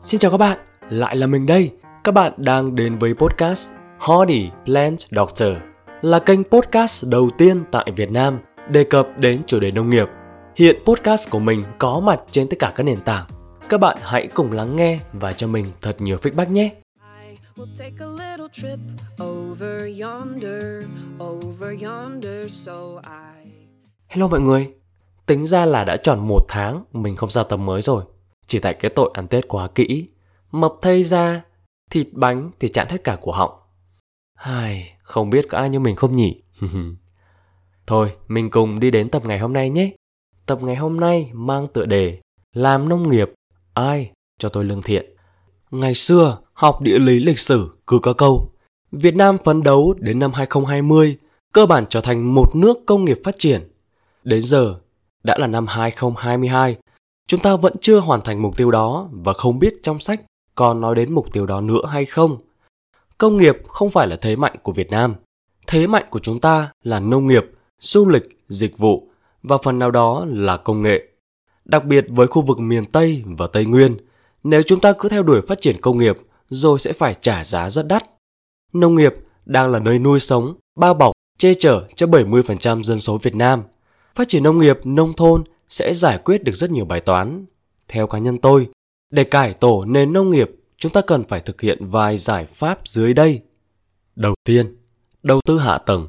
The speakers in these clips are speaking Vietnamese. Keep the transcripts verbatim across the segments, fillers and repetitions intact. Xin chào các bạn, lại là mình đây. Các bạn đang đến với podcast Hardy Plant Doctor, là kênh podcast đầu tiên tại Việt Nam đề cập đến chủ đề nông nghiệp. Hiện podcast của mình có mặt trên tất cả các nền tảng. Các bạn hãy cùng lắng nghe và cho mình thật nhiều feedback nhé. Hello mọi người, tính ra là đã tròn một tháng mình không ra tầm mới rồi. Chỉ tại cái tội ăn Tết quá kỹ, mập thay ra, thịt bánh thì chặn hết cả cổ họng. Ai, không biết có ai như mình không nhỉ? Thôi, mình cùng đi đến tập ngày hôm nay nhé. Tập ngày hôm nay mang tựa đề Làm nông nghiệp, ai cho tôi lương thiện. Ngày xưa, học địa lý lịch sử cứ có câu Việt Nam phấn đấu đến năm hai không hai không, cơ bản trở thành một nước công nghiệp phát triển. Đến giờ, đã là năm hai không hai hai, chúng ta vẫn chưa hoàn thành mục tiêu đó và không biết trong sách còn nói đến mục tiêu đó nữa hay không. Công nghiệp không phải là thế mạnh của Việt Nam. Thế mạnh của chúng ta là nông nghiệp, du lịch, dịch vụ và phần nào đó là công nghệ. Đặc biệt với khu vực miền Tây và Tây Nguyên, nếu chúng ta cứ theo đuổi phát triển công nghiệp rồi sẽ phải trả giá rất đắt. Nông nghiệp đang là nơi nuôi sống, bao bọc, che chở cho bảy mươi phần trăm dân số Việt Nam. Phát triển nông nghiệp, nông thôn sẽ giải quyết được rất nhiều bài toán. Theo cá nhân tôi, để cải tổ nền nông nghiệp, chúng ta cần phải thực hiện vài giải pháp dưới đây. Đầu tiên, đầu tư hạ tầng.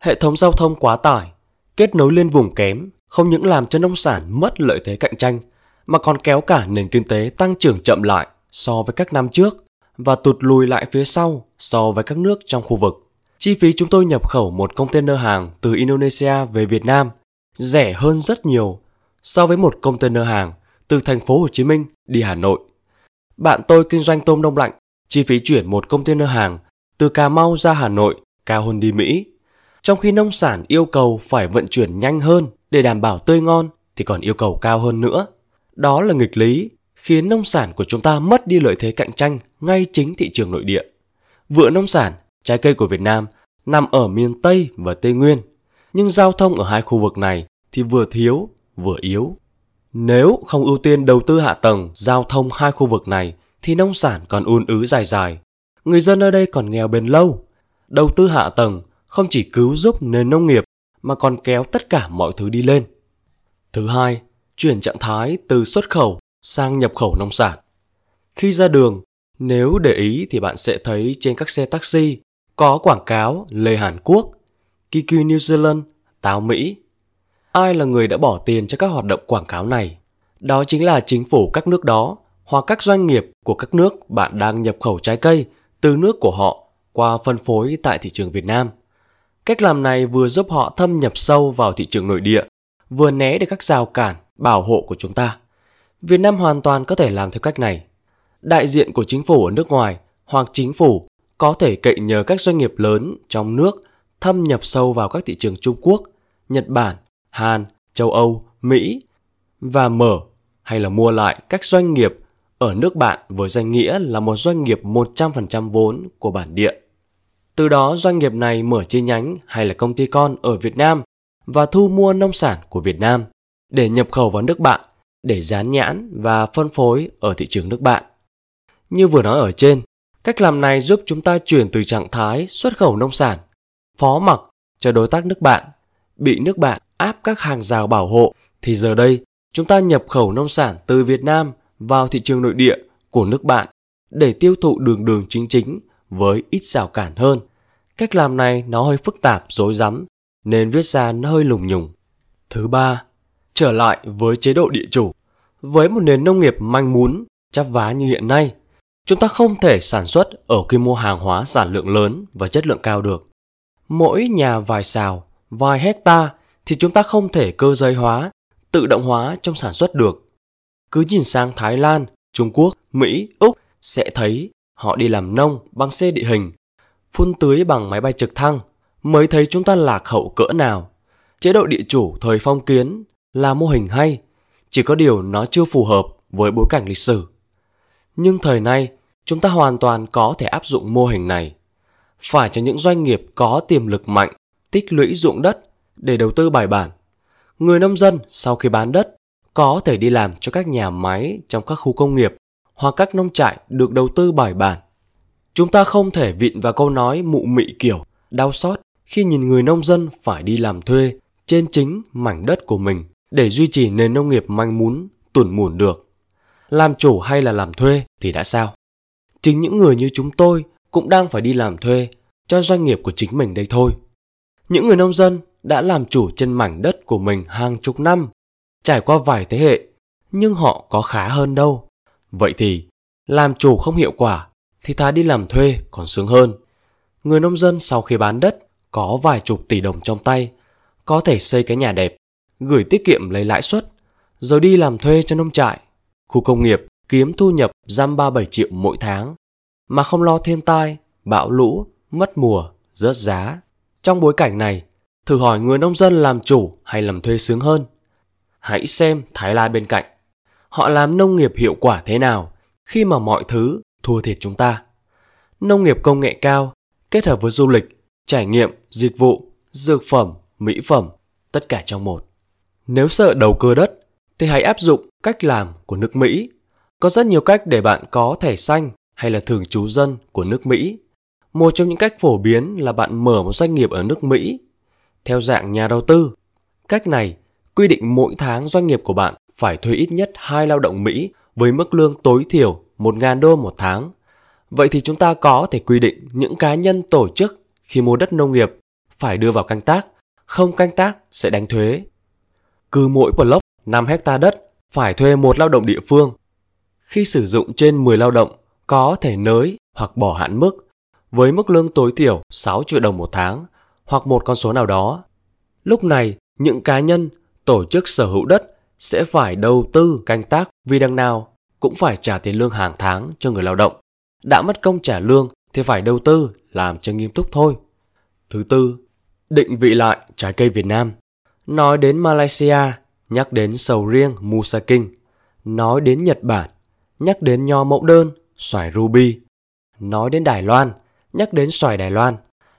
Hệ thống giao thông quá tải, kết nối liên vùng kém, không những làm cho nông sản mất lợi thế cạnh tranh, mà còn kéo cả nền kinh tế tăng trưởng chậm lại so với các năm trước và tụt lùi lại phía sau so với các nước trong khu vực. Chi phí chúng tôi nhập khẩu một container hàng từ Indonesia về Việt Nam rẻ hơn rất nhiều so với một container hàng từ thành phố Hồ Chí Minh đi Hà Nội. Bạn tôi kinh doanh tôm đông lạnh, chi phí chuyển một container hàng từ Cà Mau ra Hà Nội cao hơn đi Mỹ. Trong khi nông sản yêu cầu phải vận chuyển nhanh hơn để đảm bảo tươi ngon thì còn yêu cầu cao hơn nữa. Đó là nghịch lý, khiến nông sản của chúng ta mất đi lợi thế cạnh tranh ngay chính thị trường nội địa. Vựa nông sản, trái cây của Việt Nam nằm ở miền Tây và Tây Nguyên, nhưng giao thông ở hai khu vực này thì vừa thiếu, vừa yếu. Nếu không ưu tiên đầu tư hạ tầng giao thông hai khu vực này thì nông sản còn ùn ứ dài dài. Người dân ở đây còn nghèo bền lâu. Đầu tư hạ tầng không chỉ cứu giúp nền nông nghiệp mà còn kéo tất cả mọi thứ đi lên. Thứ hai, chuyển trạng thái từ xuất khẩu sang nhập khẩu nông sản. Khi ra đường, nếu để ý thì bạn sẽ thấy trên các xe taxi có quảng cáo lê Hàn Quốc, kiwi New Zealand, táo Mỹ. Ai là người đã bỏ tiền cho các hoạt động quảng cáo này? Đó chính là chính phủ các nước đó hoặc các doanh nghiệp của các nước bạn đang nhập khẩu trái cây từ nước của họ qua phân phối tại thị trường Việt Nam. Cách làm này vừa giúp họ thâm nhập sâu vào thị trường nội địa, vừa né được các rào cản bảo hộ của chúng ta. Việt Nam hoàn toàn có thể làm theo cách này. Đại diện của chính phủ ở nước ngoài hoặc chính phủ có thể cậy nhờ các doanh nghiệp lớn trong nước thâm nhập sâu vào các thị trường Trung Quốc, Nhật Bản, Hàn, châu Âu, Mỹ và mở hay là mua lại các doanh nghiệp ở nước bạn với danh nghĩa là một doanh nghiệp một trăm phần trăm vốn của bản địa. Từ đó doanh nghiệp này mở chi nhánh hay là công ty con ở Việt Nam và thu mua nông sản của Việt Nam để nhập khẩu vào nước bạn, để dán nhãn và phân phối ở thị trường nước bạn. Như vừa nói ở trên, cách làm này giúp chúng ta chuyển từ trạng thái xuất khẩu nông sản phó mặc cho đối tác nước bạn, bị nước bạn áp các hàng rào bảo hộ, thì giờ đây chúng ta nhập khẩu nông sản từ Việt Nam vào thị trường nội địa của nước bạn để tiêu thụ đường đường chính chính với ít rào cản hơn. Cách làm này nó hơi phức tạp, rối rắm nên viết ra nó hơi lùng nhùng. Thứ ba, trở lại với chế độ địa chủ. Với một nền nông nghiệp manh mún, chắp vá như hiện nay, chúng ta không thể sản xuất ở quy mô hàng hóa sản lượng lớn và chất lượng cao được. Mỗi nhà vài sào, vài hecta thì chúng ta không thể cơ giới hóa, tự động hóa trong sản xuất được. Cứ nhìn sang Thái Lan, Trung Quốc, Mỹ, Úc sẽ thấy họ đi làm nông bằng xe địa hình, phun tưới bằng máy bay trực thăng, mới thấy chúng ta lạc hậu cỡ nào. Chế độ địa chủ thời phong kiến là mô hình hay, chỉ có điều nó chưa phù hợp với bối cảnh lịch sử. Nhưng thời nay, chúng ta hoàn toàn có thể áp dụng mô hình này. Phải cho những doanh nghiệp có tiềm lực mạnh, tích lũy ruộng đất để đầu tư bài bản. Người nông dân sau khi bán đất có thể đi làm cho các nhà máy trong các khu công nghiệp hoặc các nông trại được đầu tư bài bản. Chúng ta không thể vịn vào câu nói mụ mị kiểu đau xót khi nhìn người nông dân phải đi làm thuê trên chính mảnh đất của mình để duy trì nền nông nghiệp manh mún tuồn mủn được. Làm chủ hay là làm thuê thì đã sao? Chính những người như chúng tôi cũng đang phải đi làm thuê cho doanh nghiệp của chính mình đây thôi. Những người nông dân đã làm chủ trên mảnh đất của mình hàng chục năm, trải qua vài thế hệ, nhưng họ có khá hơn đâu. Vậy thì, làm chủ không hiệu quả thì thà đi làm thuê còn sướng hơn. Người nông dân sau khi bán đất có vài chục tỷ đồng trong tay, có thể xây cái nhà đẹp, gửi tiết kiệm lấy lãi suất, rồi đi làm thuê cho nông trại, khu công nghiệp kiếm thu nhập dăm ba bảy triệu mỗi tháng, mà không lo thiên tai, bão lũ, mất mùa, rớt giá. Trong bối cảnh này, thử hỏi người nông dân làm chủ hay làm thuê sướng hơn? Hãy xem Thái Lan bên cạnh. Họ làm nông nghiệp hiệu quả thế nào khi mà mọi thứ thua thiệt chúng ta? Nông nghiệp công nghệ cao kết hợp với du lịch, trải nghiệm, dịch vụ, dược phẩm, mỹ phẩm, tất cả trong một. Nếu sợ đầu cơ đất thì hãy áp dụng cách làm của nước Mỹ. Có rất nhiều cách để bạn có thẻ xanh hay là thường trú dân của nước Mỹ. Một trong những cách phổ biến là bạn mở một doanh nghiệp ở nước Mỹ theo dạng nhà đầu tư. Cách này quy định mỗi tháng doanh nghiệp của bạn phải thuê ít nhất hai lao động Mỹ với mức lương tối thiểu một nghìn đô một tháng. Vậy thì chúng ta có thể quy định những cá nhân tổ chức khi mua đất nông nghiệp phải đưa vào canh tác, không canh tác sẽ đánh thuế. Cứ mỗi block năm hectare đất phải thuê một lao động địa phương. Khi sử dụng trên mười lao động có thể nới hoặc bỏ hạn mức với mức lương tối thiểu sáu triệu đồng một tháng hoặc một con số nào đó. Lúc này, những cá nhân, tổ chức sở hữu đất sẽ phải đầu tư canh tác vì đằng nào cũng phải trả tiền lương hàng tháng cho người lao động. Đã mất công trả lương thì phải đầu tư làm cho nghiêm túc thôi. Thứ tư, định vị lại trái cây Việt Nam. Nói đến Malaysia, nhắc đến sầu riêng Musang King. Nói đến Nhật Bản, nhắc đến nho mẫu đơn, xoài ruby. Nói đến Đài Loan, nhắc đến xoài Đài Loan.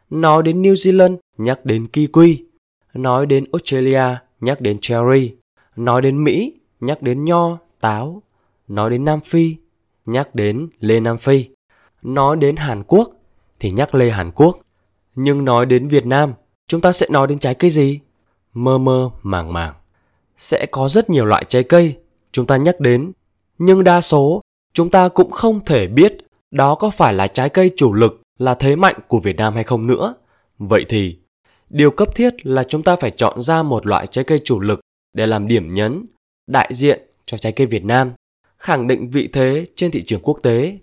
Nói đến New Zealand, nhắc đến kiwi. Nói đến Australia, nhắc đến cherry. Nói đến Mỹ, nhắc đến nho, táo. Nói đến Nam Phi, nhắc đến lê Nam Phi. Nói đến Hàn Quốc thì nhắc lê Hàn Quốc. Nhưng nói đến Việt Nam, chúng ta sẽ nói đến trái cây gì? Mơ mơ màng màng. Sẽ có rất nhiều loại trái cây chúng ta nhắc đến, nhưng đa số chúng ta cũng không thể biết đó có phải là trái cây chủ lực, là thế mạnh của Việt Nam hay không nữa. Vậy thì, điều cấp thiết là chúng ta phải chọn ra một loại trái cây chủ lực để làm điểm nhấn, đại diện cho trái cây Việt Nam, khẳng định vị thế trên thị trường quốc tế.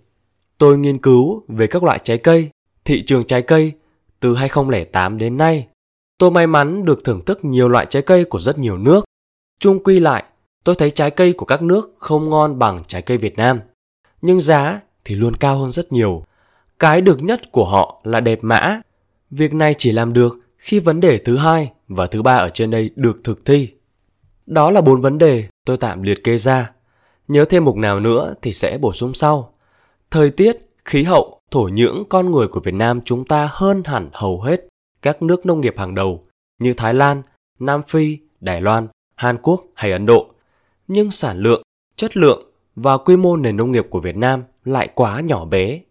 Tôi nghiên cứu về các loại trái cây, thị trường trái cây từ hai không không tám đến nay. Tôi may mắn được thưởng thức nhiều loại trái cây của rất nhiều nước. Chung quy lại, tôi thấy trái cây của các nước không ngon bằng trái cây Việt Nam, nhưng giá thì luôn cao hơn rất nhiều. Cái được nhất của họ là đẹp mã. Việc này chỉ làm được khi vấn đề thứ hai và thứ ba ở trên đây được thực thi. Đó là bốn vấn đề tôi tạm liệt kê ra. Nhớ thêm mục nào nữa thì sẽ bổ sung sau. Thời tiết, khí hậu, thổ nhưỡng, con người của Việt Nam chúng ta hơn hẳn hầu hết các nước nông nghiệp hàng đầu như Thái Lan, Nam Phi, Đài Loan, Hàn Quốc hay Ấn Độ. Nhưng sản lượng, chất lượng và quy mô nền nông nghiệp của Việt Nam lại quá nhỏ bé.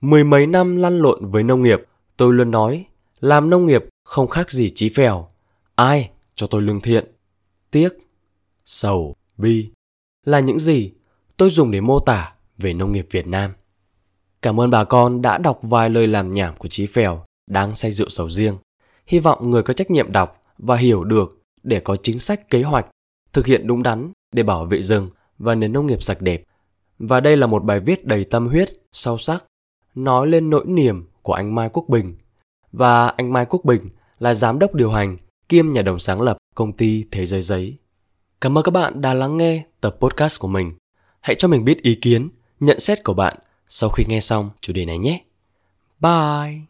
Mười mấy năm lăn lộn với nông nghiệp, tôi luôn nói, làm nông nghiệp không khác gì Chí Phèo. Ai cho tôi lương thiện, tiếc, sầu, bi là những gì tôi dùng để mô tả về nông nghiệp Việt Nam. Cảm ơn bà con đã đọc vài lời làm nhảm của Chí Phèo đáng say rượu sầu riêng. Hy vọng người có trách nhiệm đọc và hiểu được để có chính sách kế hoạch, thực hiện đúng đắn để bảo vệ rừng và nền nông nghiệp sạch đẹp. Và đây là một bài viết đầy tâm huyết, sâu sắc, nói lên nỗi niềm của anh Mai Quốc Bình. Và anh Mai Quốc Bình là giám đốc điều hành kiêm nhà đồng sáng lập công ty Thế giới Giấy. Cảm ơn các bạn đã lắng nghe tập podcast của mình. Hãy cho mình biết ý kiến, nhận xét của bạn sau khi nghe xong chủ đề này nhé. Bye!